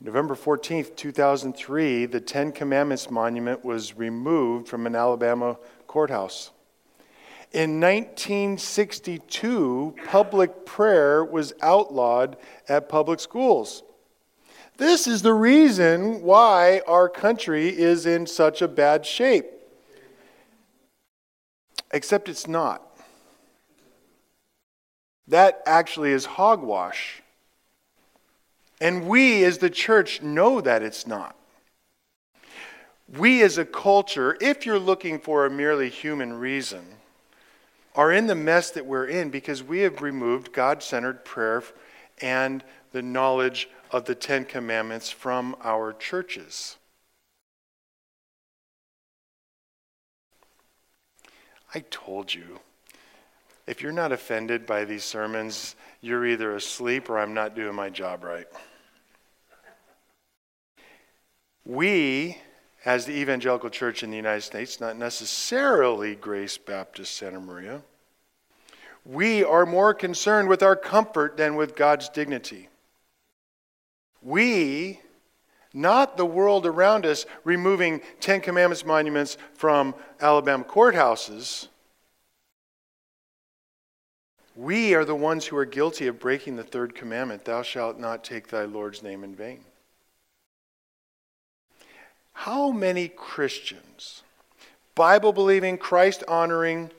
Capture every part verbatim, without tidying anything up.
November fourteenth, two thousand three, the Ten Commandments monument was removed from an Alabama courthouse. In nineteen sixty-two, public prayer was outlawed at public schools. This is the reason why our country is in such a bad shape. Except it's not. That actually is hogwash. And we as the church know that it's not. We as a culture, if you're looking for a merely human reason, are in the mess that we're in because we have removed God-centered prayer and the knowledge of the Ten Commandments from our churches. I told you, if you're not offended by these sermons, you're either asleep or I'm not doing my job right. We, as the evangelical church in the United States, not necessarily Grace Baptist Santa Maria, we are more concerned with our comfort than with God's dignity. We, not the world around us, removing Ten Commandments monuments from Alabama courthouses. We are the ones who are guilty of breaking the third commandment, thou shalt not take thy Lord's name in vain. How many Christians, Bible-believing, Christ-honoring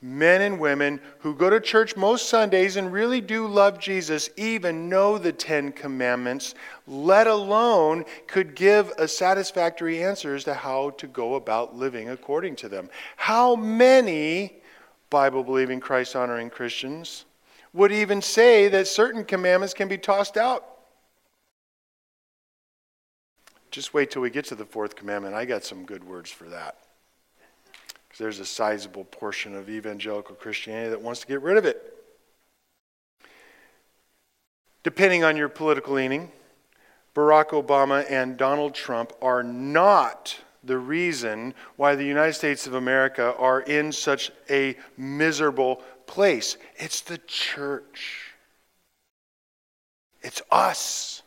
men and women who go to church most Sundays and really do love Jesus, even know the Ten Commandments, let alone could give a satisfactory answer as to how to go about living according to them? How many Bible-believing, Christ-honoring Christians would even say that certain commandments can be tossed out? Just wait till we get to the fourth commandment. I got some good words for that. Because there's a sizable portion of evangelical Christianity that wants to get rid of it. Depending on your political leaning, Barack Obama and Donald Trump are not the reason why the United States of America are in such a miserable place. It's the church. It's us.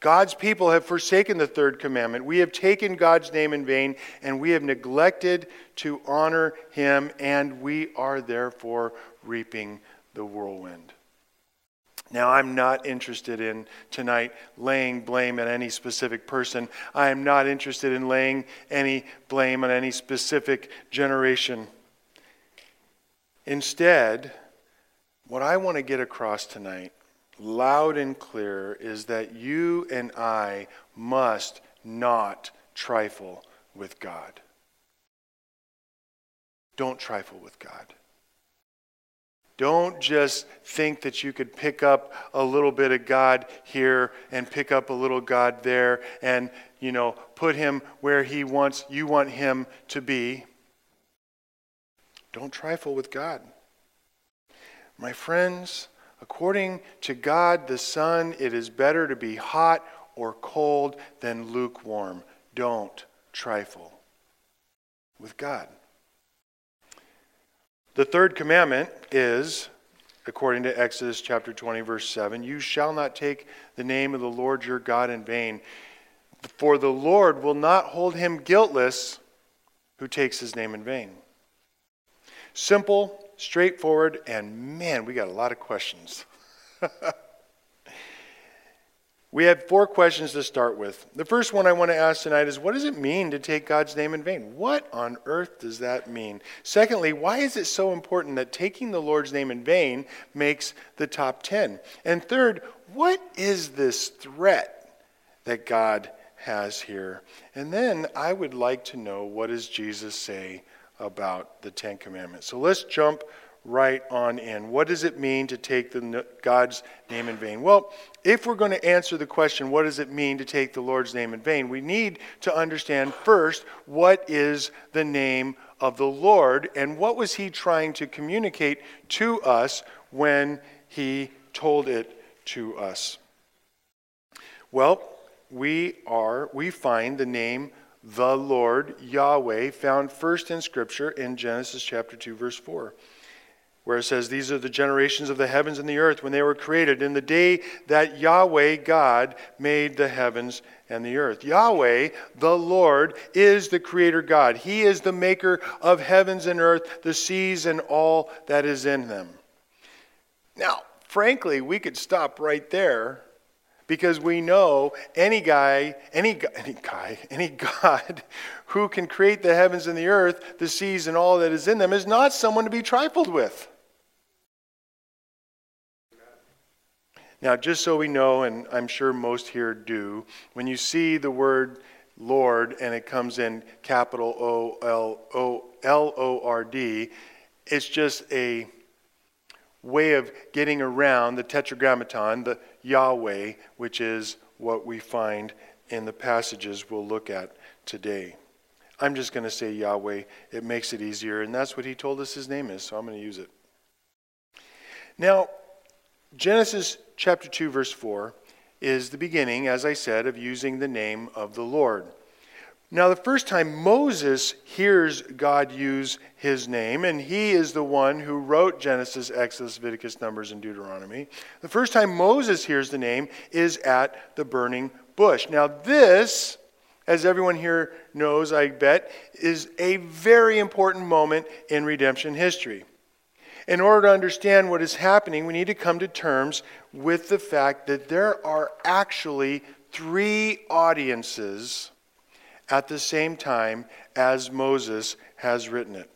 God's people have forsaken the third commandment. We have taken God's name in vain, and we have neglected to honor him, and we are therefore reaping the whirlwind. Now, I'm not interested in tonight laying blame on any specific person. I am not interested in laying any blame on any specific generation. Instead, what I want to get across tonight, loud and clear, is that you and I must not trifle with God. Don't trifle with God. Don't just think that you could pick up a little bit of God here and pick up a little God there and, you know, put him where he wants, you want him to be. Don't trifle with God. My friends, according to God the Son, it is better to be hot or cold than lukewarm. Don't trifle with God. The third commandment is, according to Exodus chapter twenty, verse seven, you shall not take the name of the Lord your God in vain, for the Lord will not hold him guiltless who takes his name in vain. Simple, straightforward, and man, we got a lot of questions. We have four questions to start with. The first one I want to ask tonight is, what does it mean to take God's name in vain? What on earth does that mean? Secondly, why is it so important that taking the Lord's name in vain makes the top ten? And third, what is this threat that God has here? And then I would like to know, what does Jesus say about the Ten Commandments? So let's jump right on in. What does it mean to take the, God's name in vain? Well, if we're going to answer the question, what does it mean to take the Lord's name in vain, we need to understand first, what is the name of the Lord, and what was he trying to communicate to us when he told it to us? Well, we are, we find the name the Lord, Yahweh, found first in Scripture in Genesis chapter two, verse four. where it says, these are the generations of the heavens and the earth when they were created, in the day that Yahweh God made the heavens and the earth. Yahweh, the Lord, is the creator God. He is the maker of heavens and earth, the seas and all that is in them. Now, frankly, we could stop right there, because we know any guy, any any guy, any God who can create the heavens and the earth, the seas and all that is in them, is not someone to be trifled with. Now, just so we know, and I'm sure most here do, when you see the word Lord and it comes in capital O L O R D, it's just a way of getting around the Tetragrammaton, the Yahweh, which is what we find in the passages we'll look at today. I'm just going to say Yahweh. It makes it easier, and that's what he told us his name is, so I'm going to use it. Now, Genesis chapter two, verse four, is the beginning, as I said, of using the name of the Lord. Now, the first time Moses hears God use his name, and he is the one who wrote Genesis, Exodus, Leviticus, Numbers, and Deuteronomy. The first time Moses hears the name is at the burning bush. Now, this, as everyone here knows, I bet, is a very important moment in redemption history. In order to understand what is happening, we need to come to terms with the fact that there are actually three audiences at the same time as Moses has written it.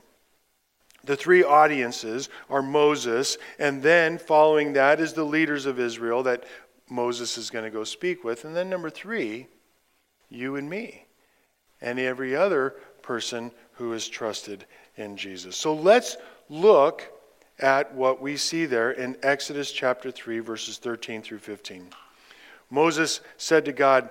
The three audiences are Moses, and then following that is the leaders of Israel that Moses is going to go speak with. And then number three, you and me, and every other person who is trusted in Jesus. So let's look at what we see there in Exodus chapter three, verses thirteen through fifteen. Moses said to God,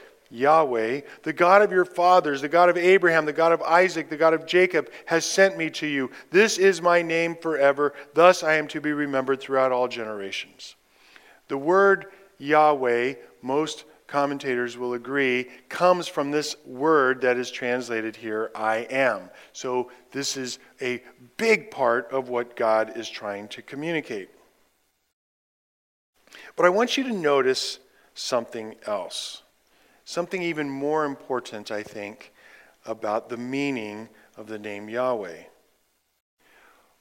Yahweh, the God of your fathers, the God of Abraham, the God of Isaac, the God of Jacob, has sent me to you. This is my name forever. Thus I am to be remembered throughout all generations.'" The word Yahweh, most commentators will agree, comes from this word that is translated here, "I am." So this is a big part of what God is trying to communicate. But I want you to notice something else. Something even more important, I think, about the meaning of the name Yahweh.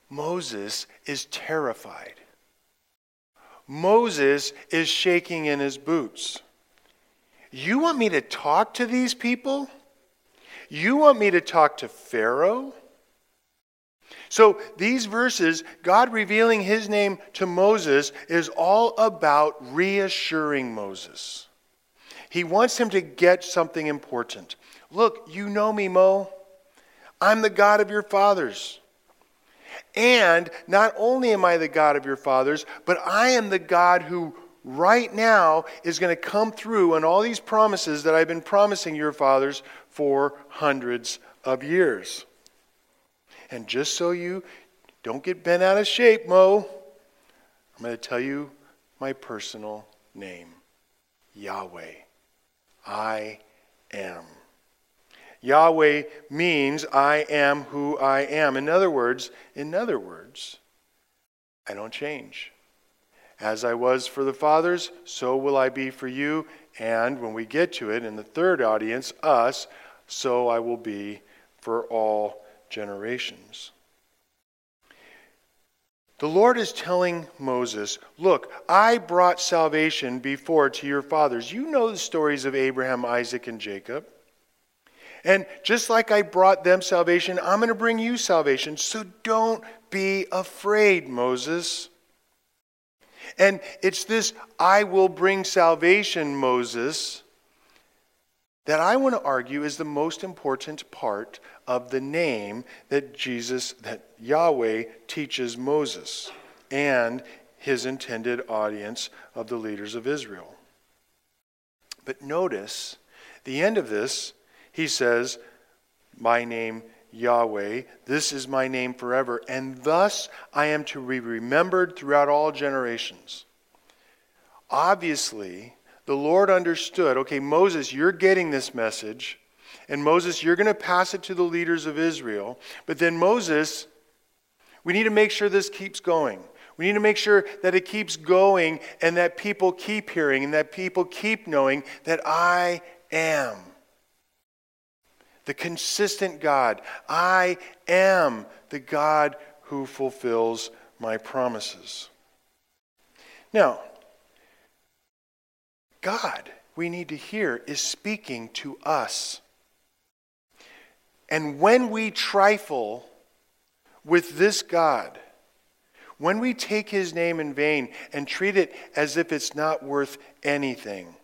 Moses is terrified. Moses is shaking in his boots. You want me to talk to these people? You want me to talk to Pharaoh? So these verses, God revealing his name to Moses, is all about reassuring Moses. He wants him to get something important. "Look, you know me, Mo. I'm the God of your fathers. And not only am I the God of your fathers, but I am the God who right now is going to come through on all these promises that I've been promising your fathers for hundreds of years. And just so you don't get bent out of shape, Mo, I'm going to tell you my personal name, Yahweh. I am." Yahweh means I am who I am. In other words, in other words, I don't change. As I was for the fathers, so will I be for you. And when we get to it, in the third audience, us, so I will be for all generations. The Lord is telling Moses, "Look, I brought salvation before to your fathers. You know the stories of Abraham, Isaac, and Jacob. And just like I brought them salvation, I'm going to bring you salvation. So don't be afraid, Moses." And it's this "I will bring salvation, Moses," that I want to argue is the most important part of the name that Jesus, that Yahweh teaches Moses and his intended audience of the leaders of Israel. But notice the end of this, he says, my name Yahweh, this is my name forever, and thus I am to be remembered throughout all generations. Obviously, the Lord understood, okay, Moses, you're getting this message, and Moses, you're going to pass it to the leaders of Israel, but then Moses, we need to make sure this keeps going. We need to make sure that it keeps going and that people keep hearing and that people keep knowing that I am the consistent God. I am the God who fulfills my promises. Now, God, we need to hear, is speaking to us. And when we trifle with this God, when we take his name in vain and treat it as if it's not worth anything,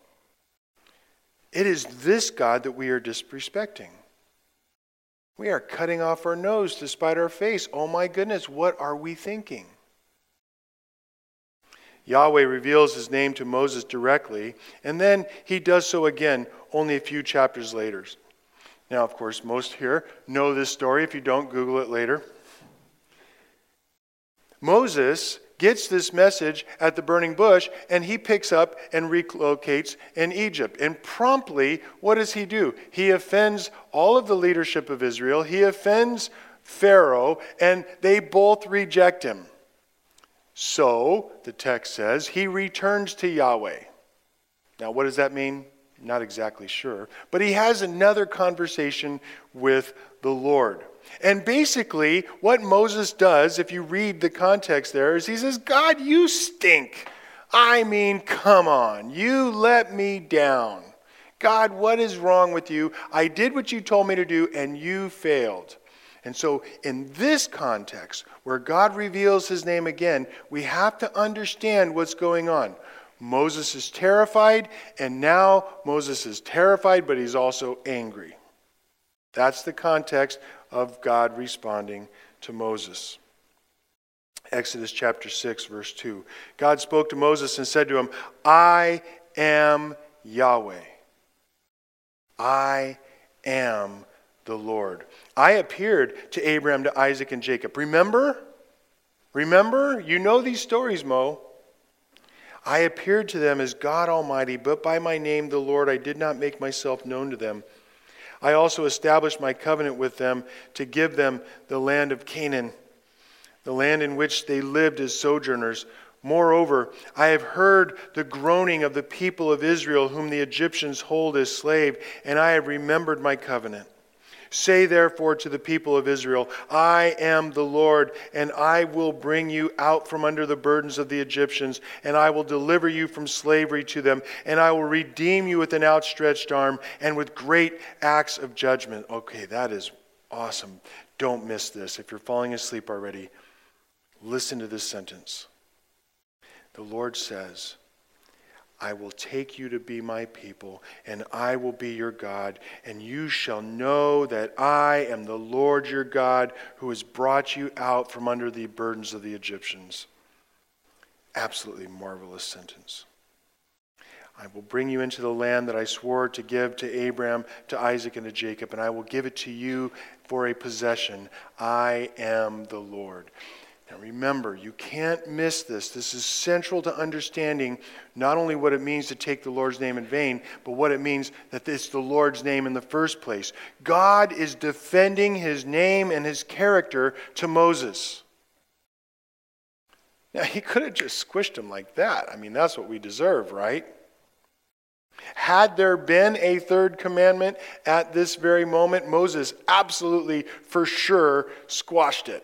it is this God that we are disrespecting. We are cutting off our nose to spite our face. Oh my goodness, what are we thinking? Yahweh reveals his name to Moses directly, and then he does so again only a few chapters later. Now, of course, most here know this story. If you don't, Google it later. Moses gets this message at the burning bush, and he picks up and relocates in Egypt. And promptly, what does he do? He offends all of the leadership of Israel. He offends Pharaoh, and they both reject him. So, the text says, he returns to Yahweh. Now, what does that mean? Not exactly sure. But he has another conversation with the Lord. And basically, what Moses does, if you read the context there, is he says, God, you stink. I mean, come on. You let me down. God, what is wrong with you? I did what you told me to do, and you failed. And so, in this context, where God reveals his name again, we have to understand what's going on. Moses is terrified, and now Moses is terrified, but he's also angry. That's the context of God responding to Moses. Exodus chapter six, verse two. God spoke to Moses and said to him, I am Yahweh. I am the Lord. I appeared to Abraham, to Isaac, and Jacob. Remember? Remember? You know these stories, Mo. I appeared to them as God Almighty, but by my name, the Lord, I did not make myself known to them. I also established my covenant with them to give them the land of Canaan, the land in which they lived as sojourners. Moreover, I have heard the groaning of the people of Israel, whom the Egyptians hold as slave, and I have remembered my covenant. Say therefore to the people of Israel, I am the Lord, and I will bring you out from under the burdens of the Egyptians, and I will deliver you from slavery to them, and I will redeem you with an outstretched arm and with great acts of judgment. Okay, that is awesome. Don't miss this. If you're falling asleep already, listen to this sentence. The Lord says, I will take you to be my people, and I will be your God, and you shall know that I am the Lord your God, who has brought you out from under the burdens of the Egyptians. Absolutely marvelous sentence. I will bring you into the land that I swore to give to Abraham, to Isaac, and to Jacob, and I will give it to you for a possession. I am the Lord. Now remember, you can't miss this. This is central to understanding not only what it means to take the Lord's name in vain, but what it means that it's the Lord's name in the first place. God is defending his name and his character to Moses. Now, he could have just squished him like that. I mean, that's what we deserve, right? Had there been a third commandment at this very moment, Moses absolutely, for sure, squashed it.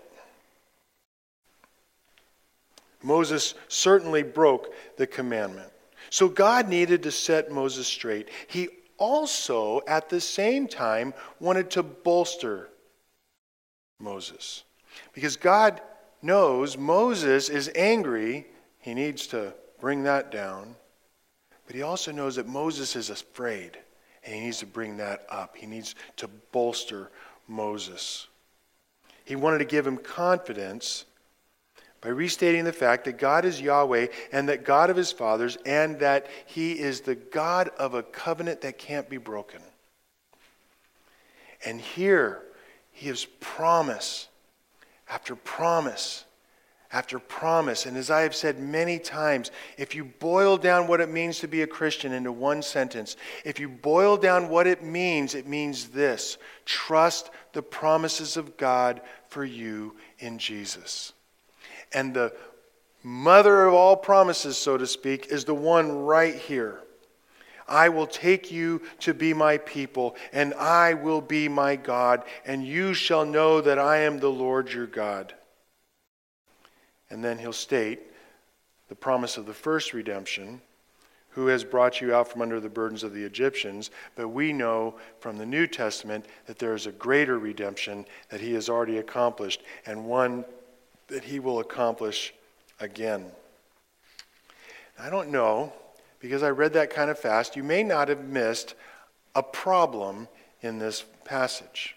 Moses certainly broke the commandment. So God needed to set Moses straight. He also, at the same time, wanted to bolster Moses. Because God knows Moses is angry. He needs to bring that down. But he also knows that Moses is afraid. And he needs to bring that up. He needs to bolster Moses. He wanted to give him confidence, by restating the fact that God is Yahweh and that God of his fathers and that he is the God of a covenant that can't be broken. And here he gives promise after promise after promise. And as I have said many times, if you boil down what it means to be a Christian into one sentence, if you boil down what it means, it means this: trust the promises of God for you in Jesus. And the mother of all promises, so to speak, is the one right here. I will take you to be my people, and I will be my God, and you shall know that I am the Lord your God. And then he'll state the promise of the first redemption, who has brought you out from under the burdens of the Egyptians. But we know from the New Testament that there is a greater redemption that he has already accomplished, and one that he will accomplish again. I don't know, because I read that kind of fast, you may not have missed a problem in this passage.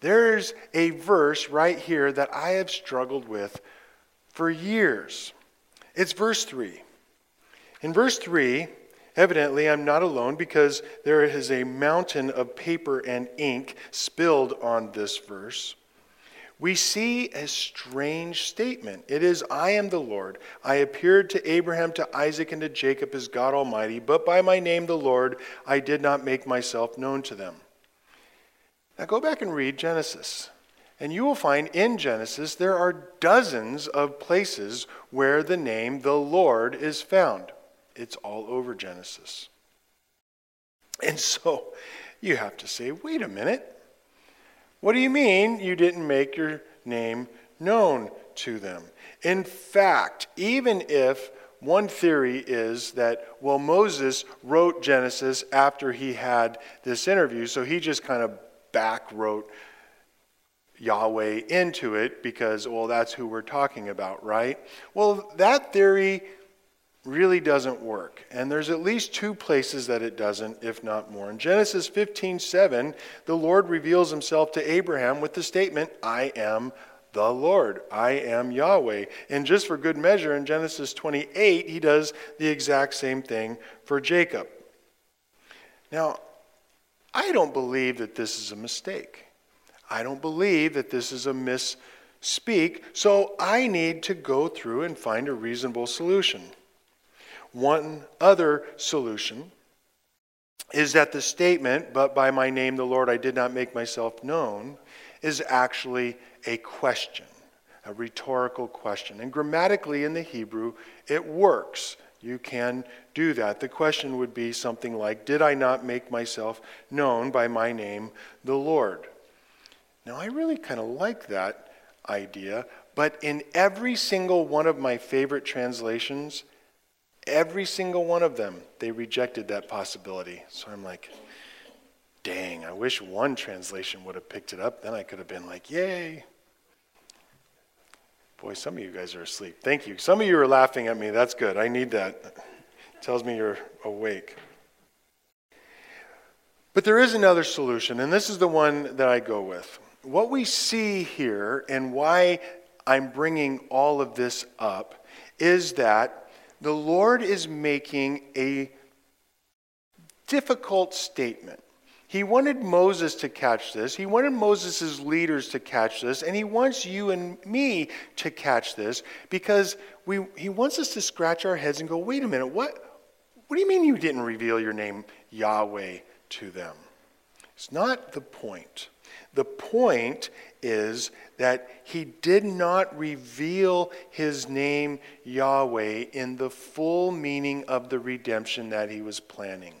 There's a verse right here that I have struggled with for years. It's verse three. In verse three, evidently I'm not alone, because there is a mountain of paper and ink spilled on this verse. We see a strange statement. It is, I am the Lord. I appeared to Abraham, to Isaac, and to Jacob as God Almighty, but by my name, the Lord, I did not make myself known to them. Now go back and read Genesis, and you will find in Genesis there are dozens of places where the name the Lord is found. It's all over Genesis. And so you have to say, wait a minute. What do you mean you didn't make your name known to them? In fact, even if one theory is that, well, Moses wrote Genesis after he had this interview, so he just kind of back wrote Yahweh into it because, well, that's who we're talking about, right? Well, that theory really doesn't work. And there's at least two places that it doesn't, if not more. In Genesis fifteen seven, the Lord reveals himself to Abraham with the statement, I am the Lord. I am Yahweh. And just for good measure, in Genesis twenty-eight, he does the exact same thing for Jacob. Now, I don't believe that this is a mistake. I don't believe that this is a misspeak. So I need to go through and find a reasonable solution. One other solution is that the statement, but by my name, the Lord, I did not make myself known, is actually a question, a rhetorical question. And grammatically in the Hebrew, it works. You can do that. The question would be something like, did I not make myself known by my name, the Lord? Now, I really kind of like that idea, but in every single one of my favorite translations, every single one of them, they rejected that possibility. So I'm like, dang, I wish one translation would have picked it up. Then I could have been like, yay. Boy, some of you guys are asleep. Thank you. Some of you are laughing at me. That's good. I need that. It tells me you're awake. But there is another solution, and this is the one that I go with. What we see here and why I'm bringing all of this up is that the Lord is making a difficult statement. He wanted Moses to catch this. He wanted Moses' leaders to catch this. And he wants you and me to catch this, because we he wants us to scratch our heads and go, wait a minute, what, what do you mean you didn't reveal your name, Yahweh, to them? It's not the point. The point is that he did not reveal his name Yahweh in the full meaning of the redemption that he was planning.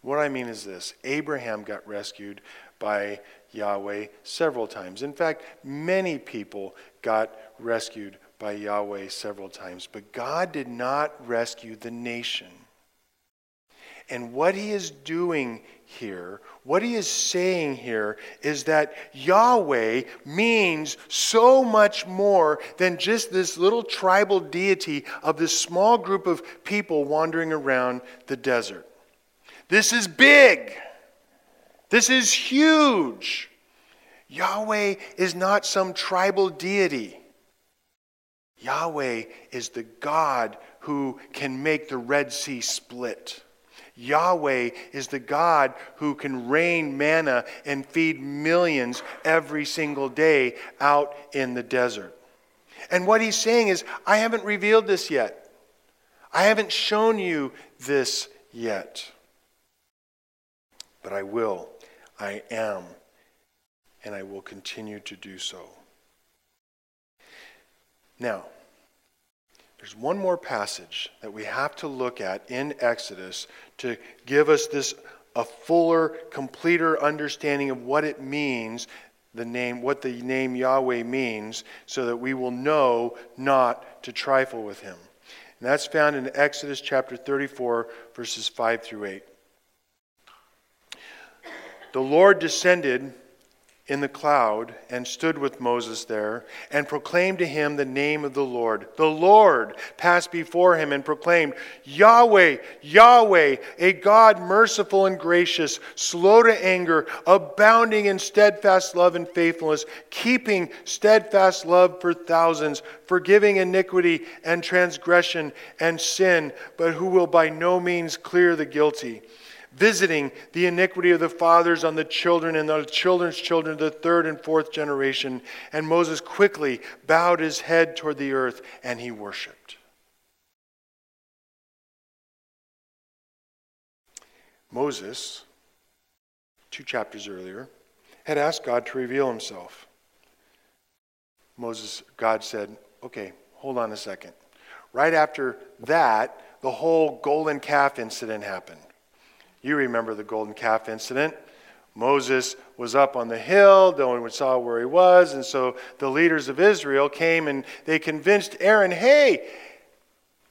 What I mean is this: Abraham got rescued by Yahweh several times. In fact, many people got rescued by Yahweh several times, but God did not rescue the nation. And what he is doing here, what he is saying here, is that Yahweh means so much more than just this little tribal deity of this small group of people wandering around the desert. This is big. This is huge. Yahweh is not some tribal deity. Yahweh is the God who can make the Red Sea split. Yahweh is the God who can rain manna and feed millions every single day out in the desert. And what he's saying is, I haven't revealed this yet. I haven't shown you this yet. But I will. I am. And I will continue to do so. Now, there's one more passage that we have to look at in Exodus to give us this a fuller, completer understanding of what it means, the name, what the name Yahweh means, so that we will know not to trifle with him. And that's found in Exodus chapter thirty-four, verses five through eight. The Lord descended in the cloud and stood with Moses there and proclaimed to him the name of the Lord. The Lord passed before him and proclaimed, Yahweh, Yahweh, a God merciful and gracious, slow to anger, abounding in steadfast love and faithfulness, keeping steadfast love for thousands, forgiving iniquity and transgression and sin, but who will by no means clear the guilty. Visiting the iniquity of the fathers on the children and the children's children, the third and fourth generation. And Moses quickly bowed his head toward the earth, and he worshipped. Moses, two chapters earlier, had asked God to reveal himself. Moses, God said, okay, hold on a second. Right after that, the whole golden calf incident happened. You remember the golden calf incident. Moses was up on the hill. No one saw where he was. And so the leaders of Israel came and they convinced Aaron, hey,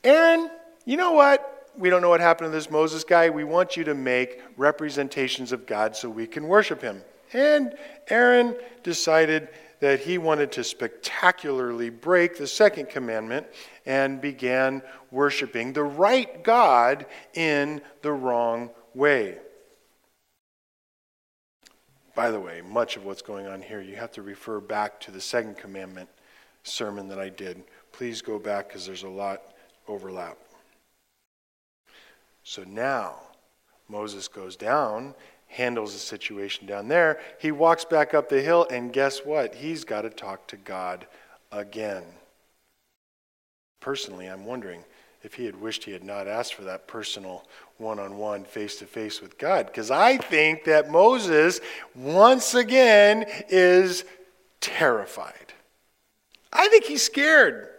Aaron, you know what? We don't know what happened to this Moses guy. We want you to make representations of God so we can worship him. And Aaron decided that he wanted to spectacularly break the second commandment and began worshiping the right God in the wrong way. By the way, much of what's going on here, you have to refer back to the second commandment sermon that I did. Please go back because there's a lot overlap. So now, Moses goes down, handles the situation down there. He walks back up the hill, and guess what? He's got to talk to God again. Personally, I'm wondering if he had wished he had not asked for that personal one-on-one, face-to-face with God. Because I think that Moses, once again, is terrified. I think he's scared.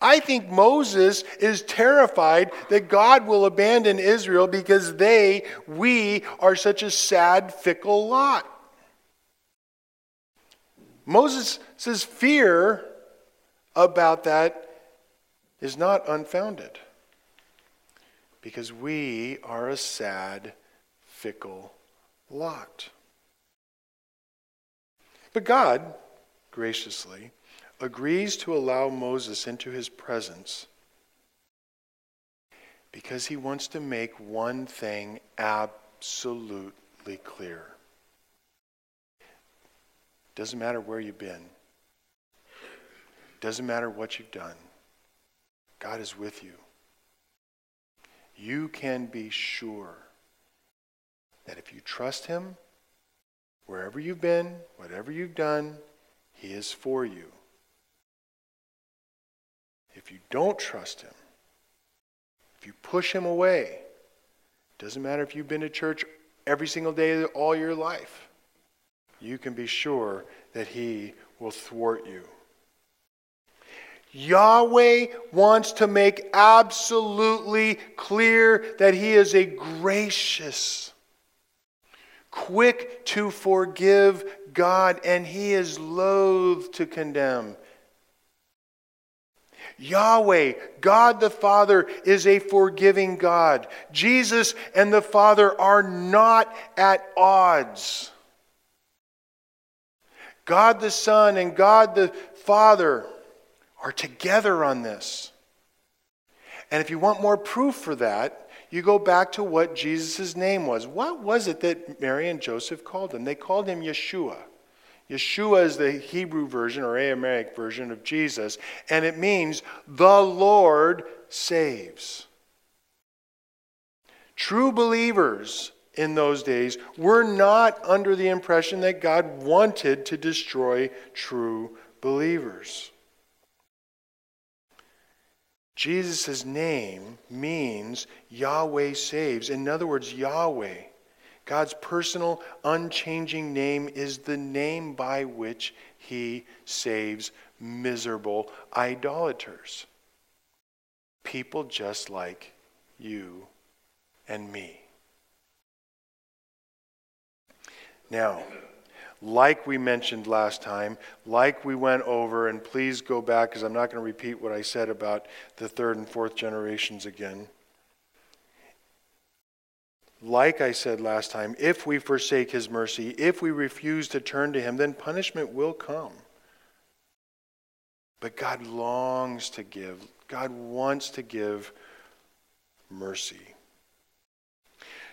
I think Moses is terrified that God will abandon Israel because they, we, are such a sad, fickle lot. Moses' fear about that is not unfounded, because we are a sad, fickle lot. But God, graciously, agrees to allow Moses into his presence because he wants to make one thing absolutely clear. Doesn't matter where you've been. Doesn't matter what you've done. God is with you. You can be sure that if you trust him, wherever you've been, whatever you've done, he is for you. If you don't trust him, if you push him away, it doesn't matter if you've been to church every single day all your life, you can be sure that he will thwart you. Yahweh wants to make absolutely clear that he is a gracious, quick to forgive God, and he is loath to condemn. Yahweh, God the Father, is a forgiving God. Jesus and the Father are not at odds. God the Son and God the Father are together on this. And if you want more proof for that, you go back to what Jesus' name was. What was it that Mary and Joseph called him? They called him Yeshua. Yeshua is the Hebrew version or Aramaic version of Jesus, and it means the Lord saves. True believers in those days were not under the impression that God wanted to destroy true believers. Jesus' name means Yahweh saves. In other words, Yahweh, God's personal, unchanging name, is the name by which he saves miserable idolaters. People just like you and me. Now, like we mentioned last time, like we went over, and please go back because I'm not going to repeat what I said about the third and fourth generations again. Like I said last time, if we forsake his mercy, if we refuse to turn to him, then punishment will come. But God longs to give. God wants to give mercy.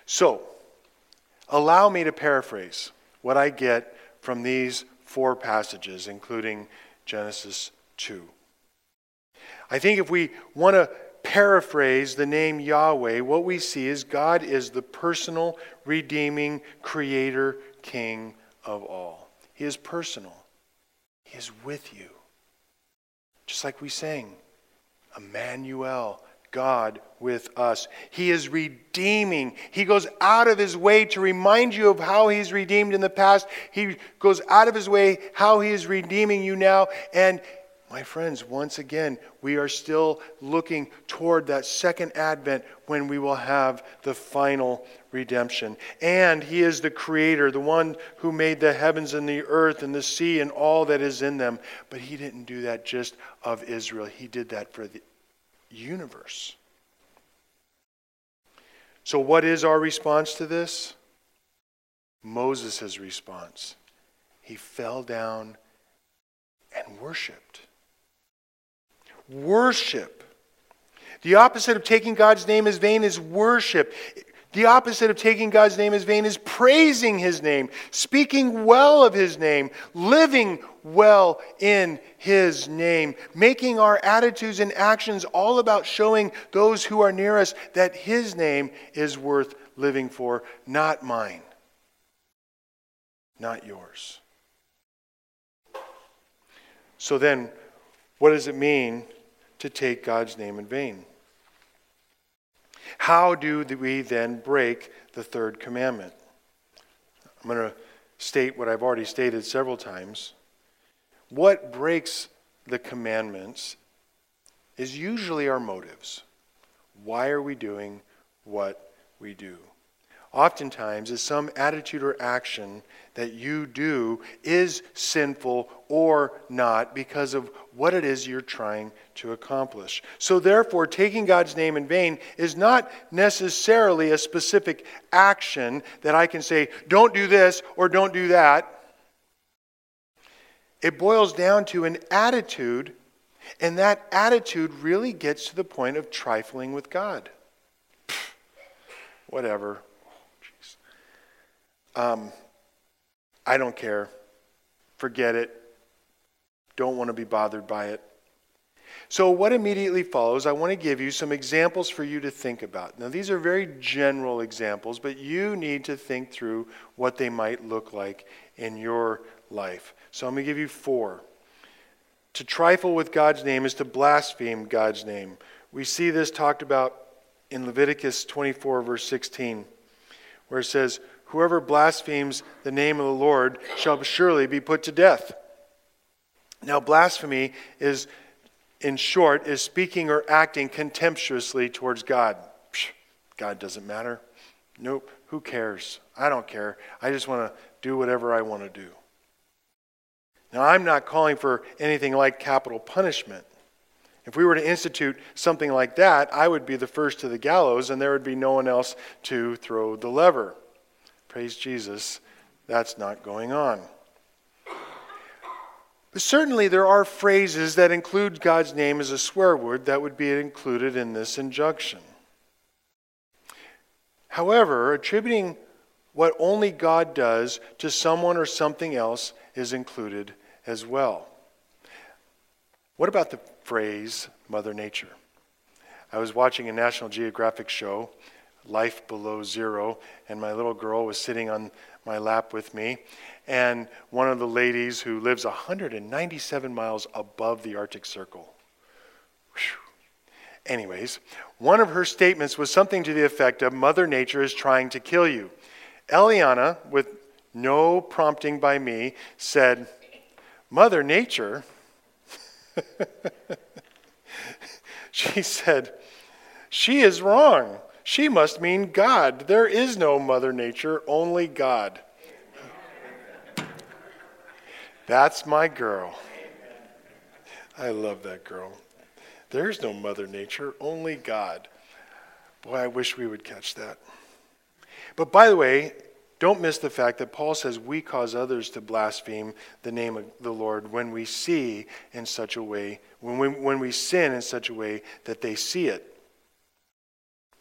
So, allow me to paraphrase what I get from these four passages, including Genesis two. I think if we want to paraphrase the name Yahweh, what we see is God is the personal, redeeming, creator, king of all. He is personal. He is with you. Just like we sang, Emmanuel, God with us. He is redeeming. He goes out of his way to remind you of how he's redeemed in the past. He goes out of his way how he is redeeming you now. And my friends, once again, we are still looking toward that second advent when we will have the final redemption. And he is the creator, the one who made the heavens and the earth and the sea and all that is in them. But he didn't do that just of Israel. He did that for the universe. So what is our response to this? Moses' response. He fell down and worshipped. Worship. The opposite of taking God's name as vain is worship. The opposite of taking God's name as vain is praising his name, speaking well of his name, living well in his name, making our attitudes and actions all about showing those who are near us that his name is worth living for, not mine, not yours. So then, what does it mean to take God's name in vain? How do we then break the third commandment? I'm going to state what I've already stated several times. What breaks the commandments is usually our motives. Why are we doing what we do? Oftentimes, is some attitude or action that you do is sinful or not because of what it is you're trying to accomplish. So therefore, taking God's name in vain is not necessarily a specific action that I can say, don't do this or don't do that. It boils down to an attitude, and that attitude really gets to the point of trifling with God. Pfft, whatever. Um, I don't care. Forget it. Don't want to be bothered by it. So what immediately follows, I want to give you some examples for you to think about. Now, these are very general examples, but you need to think through what they might look like in your life. So I'm going to give you four. To trifle with God's name is to blaspheme God's name. We see this talked about in Leviticus twenty-four, verse sixteen, where it says, whoever blasphemes the name of the Lord shall surely be put to death. Now, blasphemy is, in short, is speaking or acting contemptuously towards God. Psh, God doesn't matter. Nope. Who cares? I don't care. I just want to do whatever I want to do. Now, I'm not calling for anything like capital punishment. If we were to institute something like that, I would be the first to the gallows, and there would be no one else to throw the lever. Praise Jesus, that's not going on. But certainly there are phrases that include God's name as a swear word that would be included in this injunction. However, attributing what only God does to someone or something else is included as well. What about the phrase Mother Nature? I was watching a National Geographic show, Life Below Zero, and my little girl was sitting on my lap with me, and one of the ladies who lives one hundred ninety-seven miles above the Arctic Circle. Whew. Anyways, one of her statements was something to the effect of, Mother Nature is trying to kill you. Eliana, with no prompting by me, said, Mother Nature? She said, she is wrong. She must mean God. There is no Mother Nature, only God. That's my girl. I love that girl. There's no Mother Nature, only God. Boy, I wish we would catch that. But by the way, don't miss the fact that Paul says we cause others to blaspheme the name of the Lord when we see in such a way, when we, when we sin in such a way that they see it.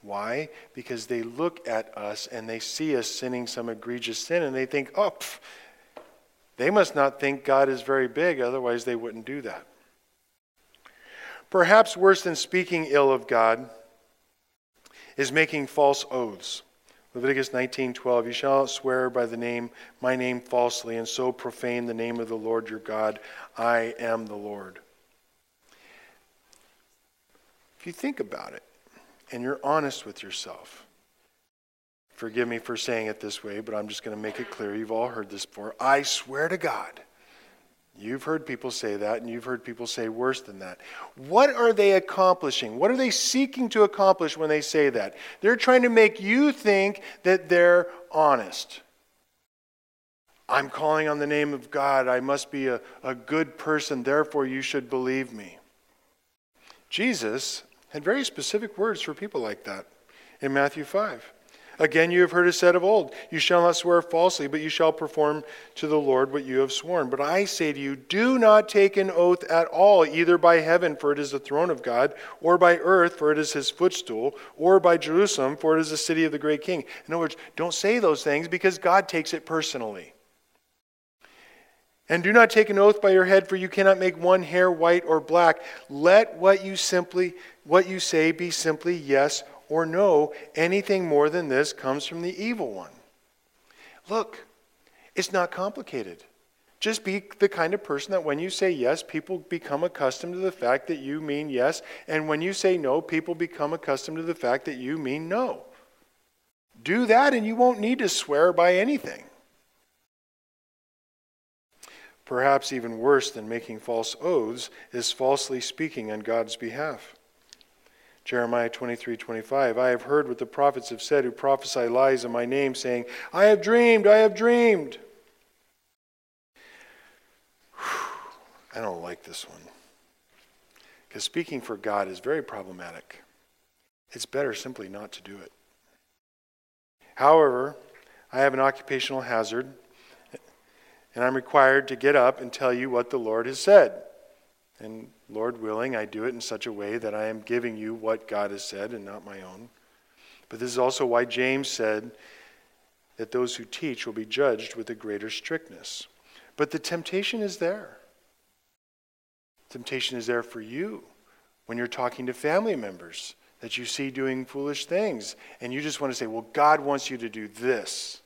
Why? Because they look at us and they see us sinning some egregious sin and they think, oh, pff, they must not think God is very big, otherwise they wouldn't do that. Perhaps worse than speaking ill of God is making false oaths. Leviticus nineteen twelve, you shall not swear by the name, my name falsely, and so profane the name of the Lord your God. I am the Lord. If you think about it, and you're honest with yourself. Forgive me for saying it this way, but I'm just going to make it clear. You've all heard this before. I swear to God. You've heard people say that, and you've heard people say worse than that. What are they accomplishing? What are they seeking to accomplish when they say that? They're trying to make you think that they're honest. I'm calling on the name of God. I must be a, a good person. Therefore, you should believe me. Jesus had very specific words for people like that in Matthew five. Again, you have heard it said of old, you shall not swear falsely, but you shall perform to the Lord what you have sworn. But I say to you, do not take an oath at all, either by heaven, for it is the throne of God, or by earth, for it is his footstool, or by Jerusalem, for it is the city of the great king. In other words, don't say those things because God takes it personally. And do not take an oath by your head, for you cannot make one hair white or black. Let what you simply, what you say be simply yes or no. Anything more than this comes from the evil one. Look, it's not complicated. Just be the kind of person that when you say yes, people become accustomed to the fact that you mean yes. And when you say no, people become accustomed to the fact that you mean no. Do that and you won't need to swear by anything. Perhaps even worse than making false oaths is falsely speaking on God's behalf. Jeremiah twenty-three twenty-five, I have heard what the prophets have said who prophesy lies in my name, saying, I have dreamed, I have dreamed. Whew, I don't like this one. Because speaking for God is very problematic. It's better simply not to do it. However, I have an occupational hazard, and I'm required to get up and tell you what the Lord has said. And Lord willing, I do it in such a way that I am giving you what God has said and not my own. But this is also why James said that those who teach will be judged with a greater strictness. But the temptation is there. Temptation is there for you when you're talking to family members that you see doing foolish things. And you just want to say, well, God wants you to do this.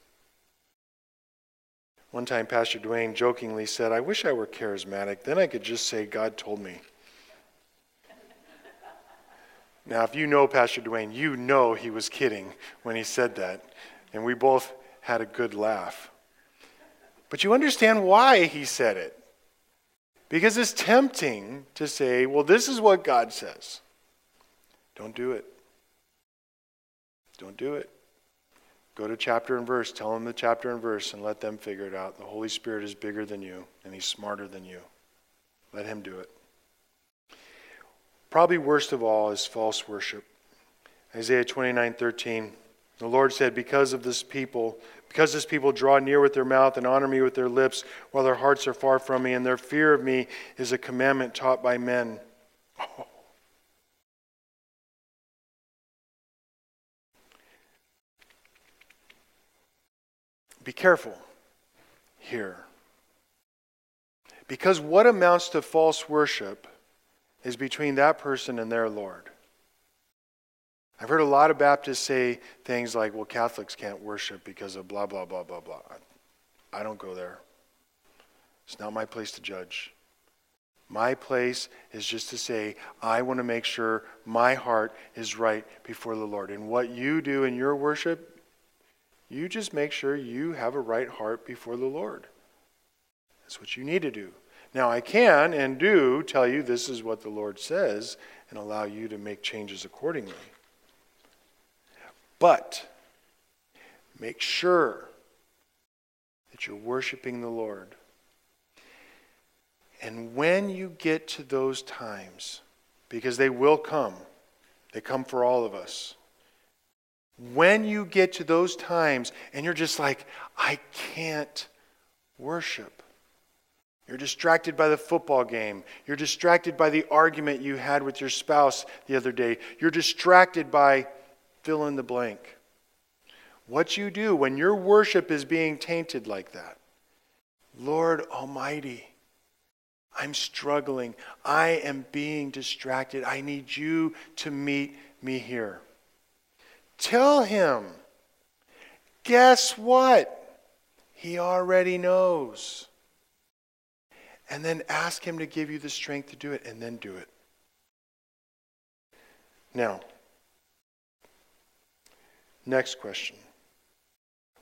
One time, Pastor Dwayne jokingly said, I wish I were charismatic. Then I could just say, God told me. Now, if you know Pastor Dwayne, you know he was kidding when he said that. And we both had a good laugh. But you understand why he said it. Because it's tempting to say, well, this is what God says. Don't do it. Don't do it. Go to chapter and verse, tell them the chapter and verse, and let them figure it out. The Holy Spirit is bigger than you, and he's smarter than you. Let him do it. Probably worst of all is false worship. Isaiah twenty-nine thirteen, the Lord said, because of this people, because this people draw near with their mouth and honor me with their lips, while their hearts are far from me, and their fear of me is a commandment taught by men. Oh. Be careful here. Because what amounts to false worship is between that person and their Lord. I've heard a lot of Baptists say things like, well, Catholics can't worship because of blah, blah, blah, blah, blah. I don't go there. It's not my place to judge. My place is just to say, I want to make sure my heart is right before the Lord. And what you do in your worship, you just make sure you have a right heart before the Lord. That's what you need to do. Now, I can and do tell you this is what the Lord says and allow you to make changes accordingly. But make sure that you're worshiping the Lord. And when you get to those times, because they will come, they come for all of us. When you get to those times and you're just like, I can't worship. You're distracted by the football game. You're distracted by the argument you had with your spouse the other day. You're distracted by fill in the blank. What you do when your worship is being tainted like that. Lord Almighty, I'm struggling. I am being distracted. I need you to meet me here. Tell him, guess what? He already knows. And then ask him to give you the strength to do it, and then do it. Now, next question.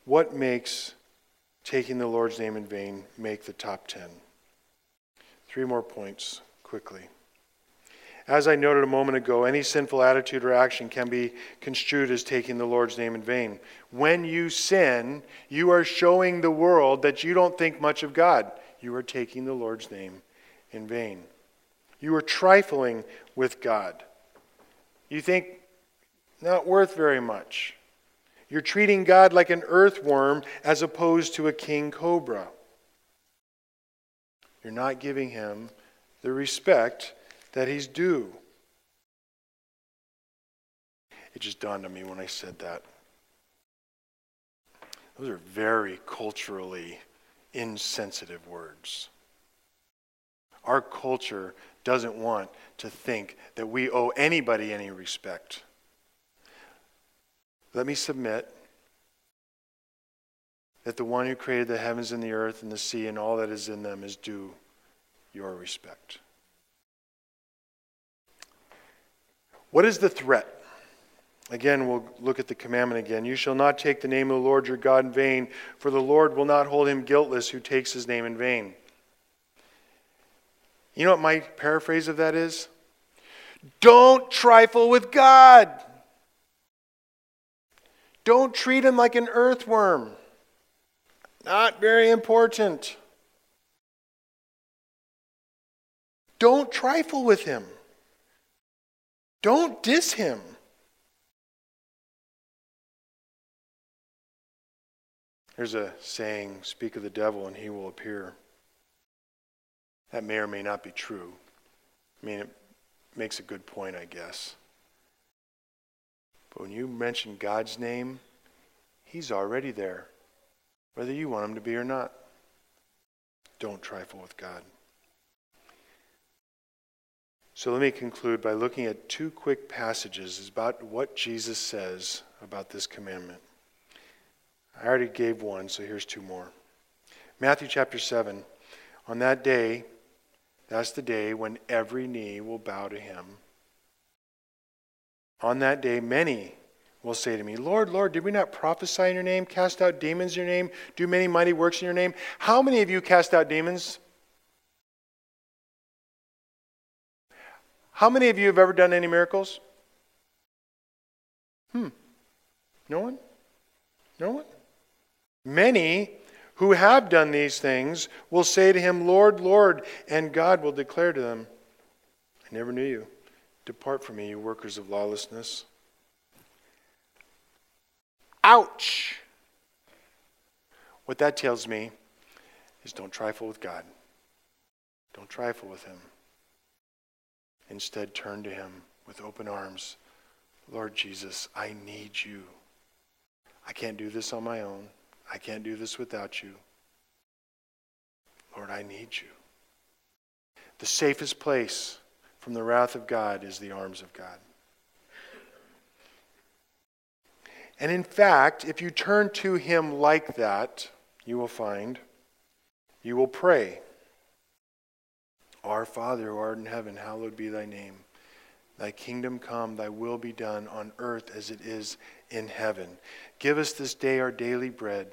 What makes taking the Lord's name in vain make the top ten? Three more points, quickly. As I noted a moment ago, any sinful attitude or action can be construed as taking the Lord's name in vain. When you sin, you are showing the world that you don't think much of God. You are taking the Lord's name in vain. You are trifling with God. You think, not worth very much. You're treating God like an earthworm as opposed to a king cobra. You're not giving him the respect that he's due. It just dawned on me when I said that. Those are very culturally insensitive words. Our culture doesn't want to think that we owe anybody any respect. Let me submit that the one who created the heavens and the earth and the sea and all that is in them is due your respect. What is the threat? Again, we'll look at the commandment again. You shall not take the name of the Lord your God in vain, for the Lord will not hold him guiltless who takes his name in vain. You know what my paraphrase of that is? Don't trifle with God. Don't treat him like an earthworm. Not very important. Don't trifle with him. Don't diss him. There's a saying, speak of the devil and he will appear. That may or may not be true. I mean, it makes a good point, I guess. But when you mention God's name, he's already there, whether you want him to be or not. Don't trifle with God. So let me conclude by looking at two quick passages about what Jesus says about this commandment. I already gave one, so here's two more. Matthew chapter seven. On that day, that's the day when every knee will bow to him. On that day, many will say to me, Lord, Lord, did we not prophesy in your name, cast out demons in your name, do many mighty works in your name? How many of you cast out demons? How many of you have ever done any miracles? Hmm. No one? No one? Many who have done these things will say to him, Lord, Lord, and God will declare to them, I never knew you. Depart from me, you workers of lawlessness. Ouch! What that tells me is don't trifle with God. Don't trifle with him. Instead, turn to him with open arms. Lord Jesus, I need you. I can't do this on my own. I can't do this without you. Lord, I need you. The safest place from the wrath of God is the arms of God. And in fact, if you turn to him like that, you will find, you will pray, Our Father who art in heaven, hallowed be thy name. Thy kingdom come, thy will be done on earth as it is in heaven. Give us this day our daily bread,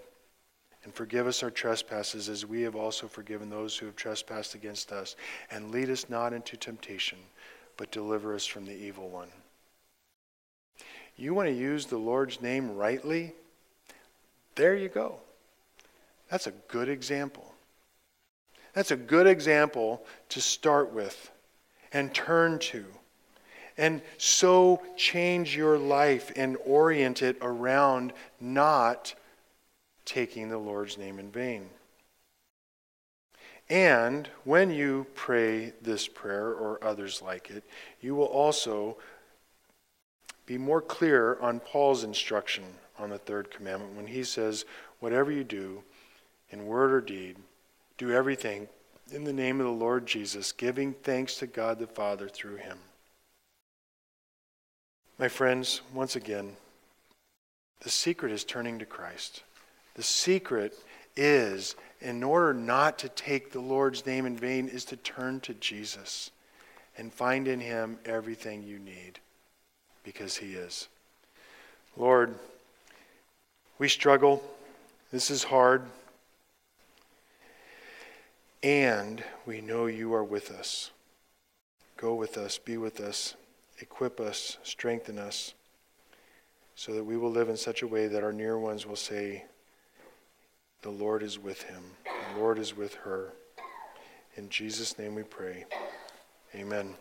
and forgive us our trespasses as we have also forgiven those who have trespassed against us. And lead us not into temptation, but deliver us from the evil one. You want to use the Lord's name rightly? There you go. That's a good example. That's a good example to start with and turn to. And so change your life and orient it around not taking the Lord's name in vain. And when you pray this prayer or others like it, you will also be more clear on Paul's instruction on the third commandment when he says, whatever you do, in word or deed, do everything in the name of the Lord Jesus, giving thanks to God the Father through him. My friends, once again, the secret is turning to Christ. The secret is, in order not to take the Lord's name in vain, is to turn to Jesus and find in him everything you need, because he is. Lord, we struggle. This is hard. And we know you are with us. Go with us, be with us, equip us, strengthen us, so that we will live in such a way that our near ones will say, the Lord is with him, the Lord is with her. In Jesus' name we pray. Amen.